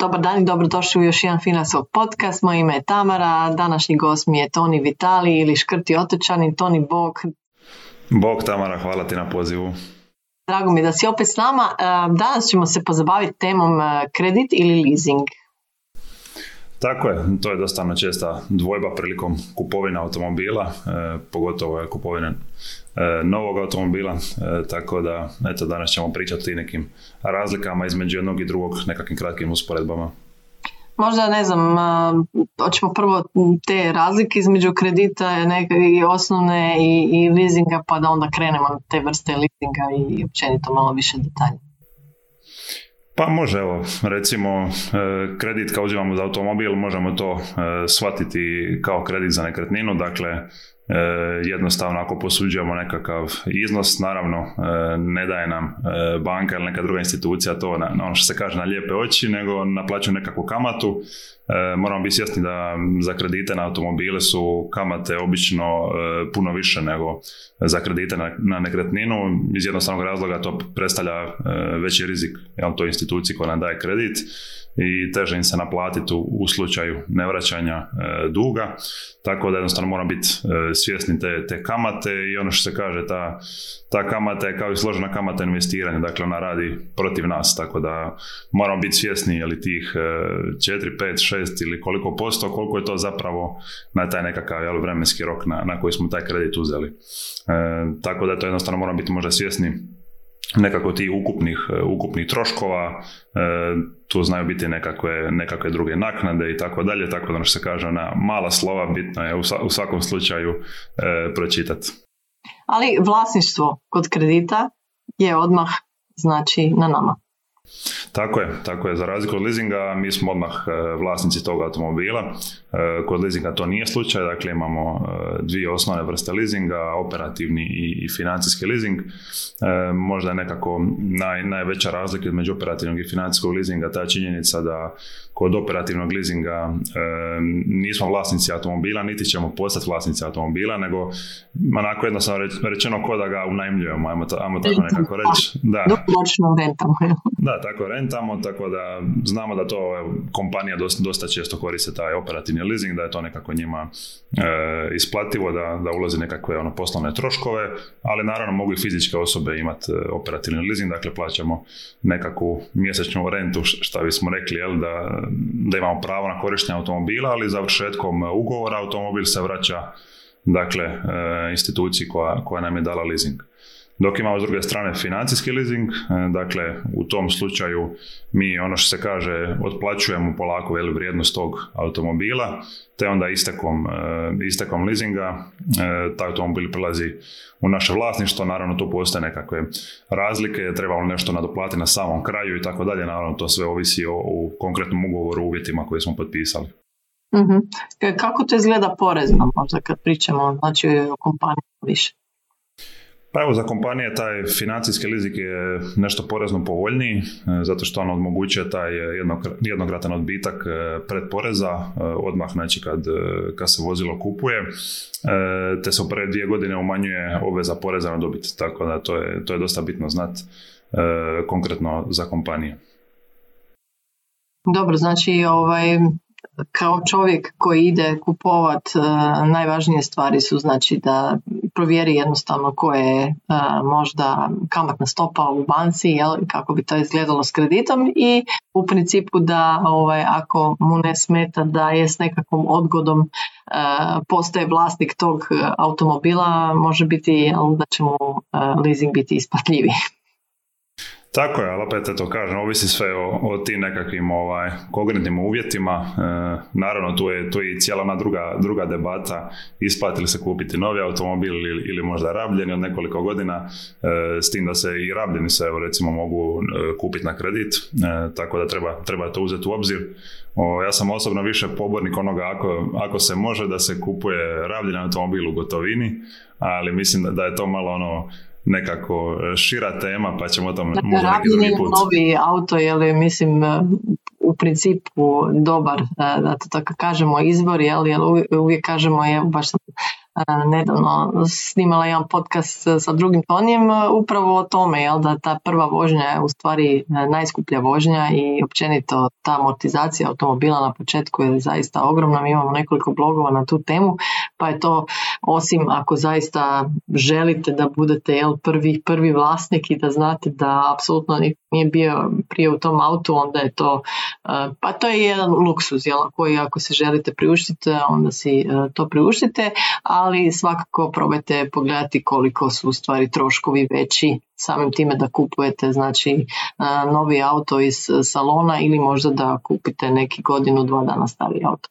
Dobar dan i dobrodošli u još jedan Finansov podcast. Moje ime je Tamara, današnji gost mi je Toni Vitali ili Škrti otočani, Toni Bog. Bog Tamara, hvala ti na pozivu. Drago mi da si opet s nama. Danas ćemo se pozabaviti temom kredit ili leasing. Tako je, to je dosta česta dvojba prilikom kupovine automobila, pogotovo kupovine novog automobila, tako da eto, danas ćemo pričati nekim razlikama između jednog i drugog, nekakvim kratkim usporedbama. Možda, ne znam, hoćemo prvo te razlike između kredita i osnovne i leasinga, pa da onda krenemo na te vrste leasinga i općenito malo više detalja. Pa može, evo, recimo kredit kao uzimamo za automobil, možemo to shvatiti kao kredit za nekretninu, dakle jednostavno ako posuđujemo nekakav iznos, naravno ne daje nam banka ili neka druga institucija to na ono što se kaže na lijepe oči, nego naplaćuju nekakvu kamatu. Moramo biti svjesni da za kredite na automobile su kamate obično puno više nego za kredite na nekretninu. Iz jednostavnog razloga to predstavlja veći rizik toj instituciji koja nam daje kredit i teže im se naplatiti u slučaju nevraćanja duga. Tako da jednostavno moramo biti svjesni te kamate i ono što se kaže, ta kamata je kao i složena kamata investiranja, dakle ona radi protiv nas, tako da moramo biti svjesni je li tih 4, 5, 6 ili koliko posto, koliko je to zapravo na taj nekakav vremenski rok na koji smo taj kredit uzeli. Tako da to jednostavno moramo biti možda svjesni nekako tih ukupnih troškova, tu znaju biti nekakve druge naknade i tako dalje, tako da ono što se kaže na mala slova bitno je u svakom slučaju pročitati. Ali vlasništvo kod kredita je odmah znači na nama. Tako je. Za razliku od leasinga mi smo odmah vlasnici tog automobila. Kod leasinga to nije slučaj, dakle imamo dvije osnovne vrste leasinga, operativni i financijski leasing. Možda nekako najveća razlika između operativnog i financijskog leasinga ta činjenica da kod operativnog leasinga nismo vlasnici automobila, niti ćemo postati vlasnici automobila, nego onako jednostavno rečeno ko da ga unajmljujemo, ajmo tako nekako reći. Da. Tako rentamo, tako da znamo da to kompanija dosta često koriste taj operativni leasing, da je to nekako njima isplativo, da ulazi nekakve poslovne troškove, ali naravno mogu i fizičke osobe imati operativni leasing, dakle plaćamo nekakvu mjesečnu rentu, šta bismo rekli, da imamo pravo na korištenje automobila, ali završetkom ugovora automobil se vraća dakle instituciji koja nam je dala leasing. Dok imamo s druge strane financijski leasing, dakle u tom slučaju mi ono što se kaže otplaćujemo polako vrijednost tog automobila, te onda istekom leasinga taj automobil prilazi u naše vlasništvo, naravno tu postoje nekakve razlike, trebamo nešto nadoplatiti na samom kraju i tako dalje, naravno to sve ovisi o konkretnom ugovoru, uvjetima koje smo potpisali. Mm-hmm. Kako to izgleda porezno možda kad pričamo o kompaniji više? Pa evo, za kompanije taj financijski leasing je nešto porezno povoljniji, zato što on omogućuje taj jednokratan odbitak pretporeza, odmah kad se vozilo kupuje, te se u prve 2 godine umanjuje obveza poreza na dobit, tako da to je dosta bitno znati konkretno za kompanije. Dobro, znači kao čovjek koji ide kupovat, najvažnije stvari su znači da provjeri jednostavno koja je možda kamatna stopa u banci, kako bi to izgledalo s kreditom i u principu da ako mu ne smeta da je s nekakvom odgodom postaje vlasnik tog automobila, može biti da će mu leasing biti isplatljiviji. Tako je, ali opet to kažem, ovisi sve o tim nekakvim konkretnim uvjetima. Naravno, tu je i cijela ona druga debata, isplati li se kupiti novi automobil ili možda rabljeni od nekoliko godina, s tim da se i rabljeni se recimo mogu kupiti na kredit, tako da treba to uzeti u obzir. Ja sam osobno više pobornik onoga ako se može da se kupuje rabljeni automobil u gotovini, ali mislim da je to malo nekako šira tema, pa ćemo o tome možda neki drugi put. Novi auto, mislim, u principu dobar, da to tako kažemo, izbor, jer uvijek kažemo, je baš sam nedavno snimala jedan podcast sa drugim Tonijem upravo o tome, jel, da ta prva vožnja je u stvari najskuplja vožnja i općenito ta amortizacija automobila na početku je zaista ogromna. Mi imamo nekoliko blogova na tu temu, pa je to, osim ako zaista želite da budete, jel, prvi vlasnik i da znate da apsolutno nije bio prije u tom autu, onda je to, pa to je jedan luksuz, jel, koji ako se želite priuštiti, onda si to priuštite, ali svakako probajte pogledati koliko su u stvari troškovi veći samim time da kupujete, znači, novi auto iz salona ili možda da kupite neki godinu, dva dana stariji auto.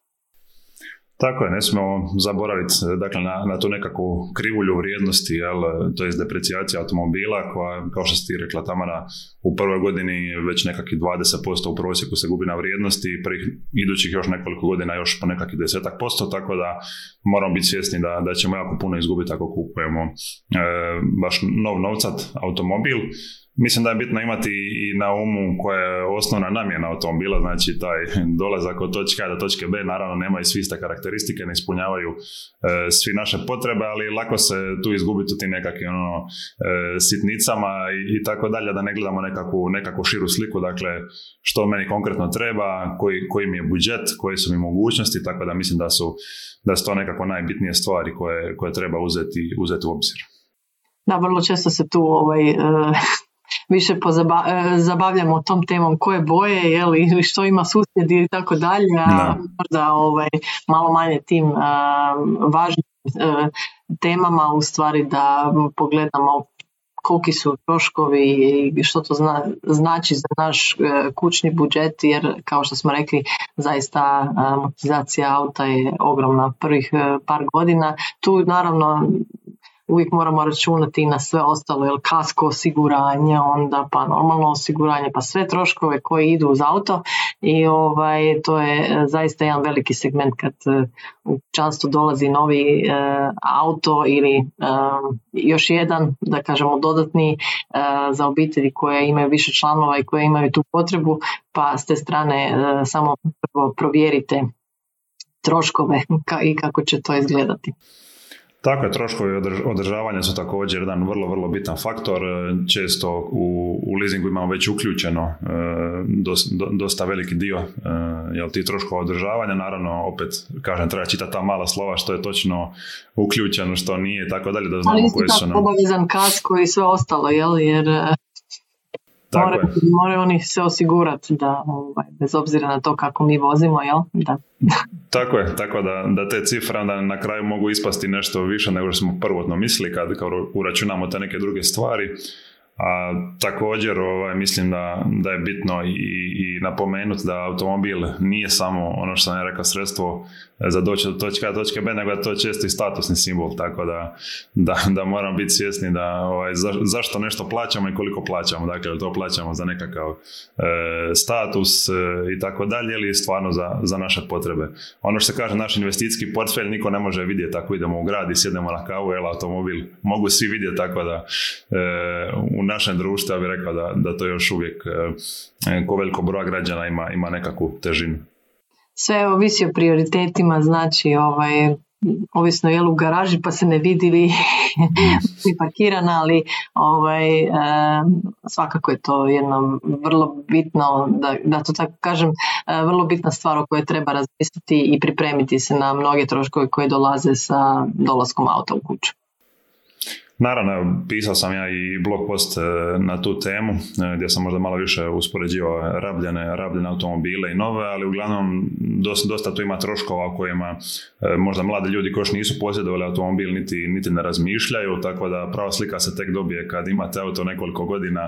Tako je, ne smijemo zaboraviti, dakle, na tu nekakvu krivulju vrijednosti, jel, to je deprecijacija automobila koja, kao što si ti rekla, Tamara, u prvoj godini već nekakvih 20% u prosjeku se gubi na vrijednosti i prvih idućih još nekoliko godina još po nekakvih 10%, tako da moramo biti svjesni da ćemo jako puno izgubiti ako kupujemo baš novcat automobil. Mislim da je bitno imati i na umu koja je osnovna namjena automobila, znači taj dolazak od točke A do točke B, naravno nemaju svi iste karakteristike, ne ispunjavaju svi naše potrebe, ali lako se tu izgubiti u tim nekakvim sitnicama i tako dalje, da ne gledamo nekakvu širu sliku, dakle što meni konkretno treba, koji mi je budžet, koje su mi mogućnosti, tako da mislim da su to nekako najbitnije stvari koje treba uzeti u obzir. Da, vrlo često se tu više zabavljamo tom temom koje boje, ili što ima susjed i tako dalje, a možda malo manje tim važnim temama, u stvari da pogledamo koliki su troškovi i što to znači za naš kućni budžet, jer kao što smo rekli, zaista amortizacija auta je ogromna prvih par godina. Tu naravno uvijek moramo računati na sve ostalo, jel, kasko osiguranje, onda pa normalno osiguranje, pa sve troškove koji idu uz auto i to je zaista jedan veliki segment kad u kućanstvo dolazi novi auto ili još jedan, da kažemo, dodatni za obitelji koje imaju više članova i koje imaju tu potrebu, pa s te strane samo provjerite troškove i kako će to izgledati. Tako je, troškovi održavanja su također jedan vrlo, vrlo bitan faktor. Često u leasingu imamo već uključeno dosta veliki dio tih troškova održavanja. Naravno, opet, kažem, treba čitati ta mala slova što je točno uključeno, što nije i tako dalje. Da znamo ali koje su nam... obavezan kasko i sve ostalo, jer moraju oni se osigurati da, bez obzira na to kako mi vozimo, jel? Da. Tako je, tako da te cifre na kraju mogu ispasti nešto više nego što smo prvotno mislili kad uračunamo te neke druge stvari. A također mislim da je bitno i napomenuti da automobil nije samo, ono što sam rekao, sredstvo za doći do točke A, točke B, nego da to je često i statusni simbol, tako da moramo biti svjesni da zašto nešto plaćamo i koliko plaćamo, dakle to plaćamo za nekakav status i tako dalje, ili stvarno za naše potrebe. Ono što se kaže, naš investicijski portfelj niko ne može vidjeti, ako idemo u grad i sjednemo na kavu, jel, automobil mogu svi vidjeti, tako da u našem društvu, ja bih rekao da to još uvijek ko veliko broja građana ima nekakvu težinu. Sve ovisi o prioritetima, znači ovisno je li u garaži pa se ne vidi li parkirana, ali svakako je to jedna vrlo bitna, da to tako kažem, vrlo bitna stvar o kojoj treba razmisliti i pripremiti se na mnoge troškove koje dolaze sa dolaskom auta u kuću. Naravno, pisao sam ja i blog post na tu temu gdje sam možda malo više uspoređivao rabljene automobile i nove, ali uglavnom dosta tu ima troškova o kojima možda mladi ljudi koji još nisu posjedovali automobil niti ne razmišljaju, tako da prava slika se tek dobije kad imate auto nekoliko godina,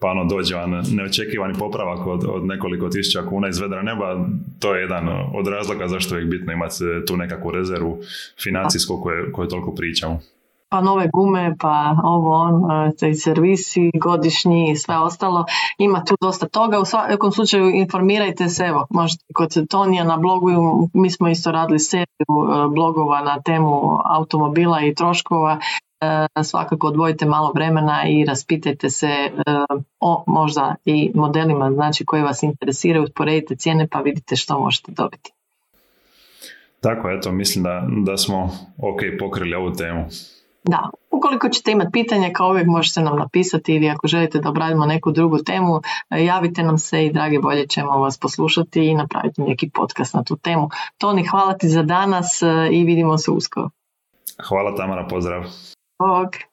pa dođe vam neočekivani popravak od nekoliko tisuća kuna iz vedra neba. To je jedan od razloga zašto je bitno imati tu nekakvu rezervu financijsku koju toliko pričamo. pa nove gume, pa ovo ono, i servisi, godišnji i sve ostalo. Ima tu dosta toga. U svakom slučaju informirajte se, evo, možete kod Tonija na blogu, mi smo isto radili seriju blogova na temu automobila i troškova. Svakako odvojite malo vremena i raspitajte se o možda i modelima, znači, koji vas interesiraju, usporedite cijene pa vidite što možete dobiti. Tako, eto, mislim da smo ok pokrili ovu temu. Da, ukoliko ćete imati pitanje, kao uvijek možete nam napisati, ili ako želite da obradimo neku drugu temu, javite nam se i drage volje ćemo vas poslušati i napraviti neki podcast na tu temu. Toni, hvala ti za danas i vidimo se uskoro. Hvala Tamara, pozdrav. Bog.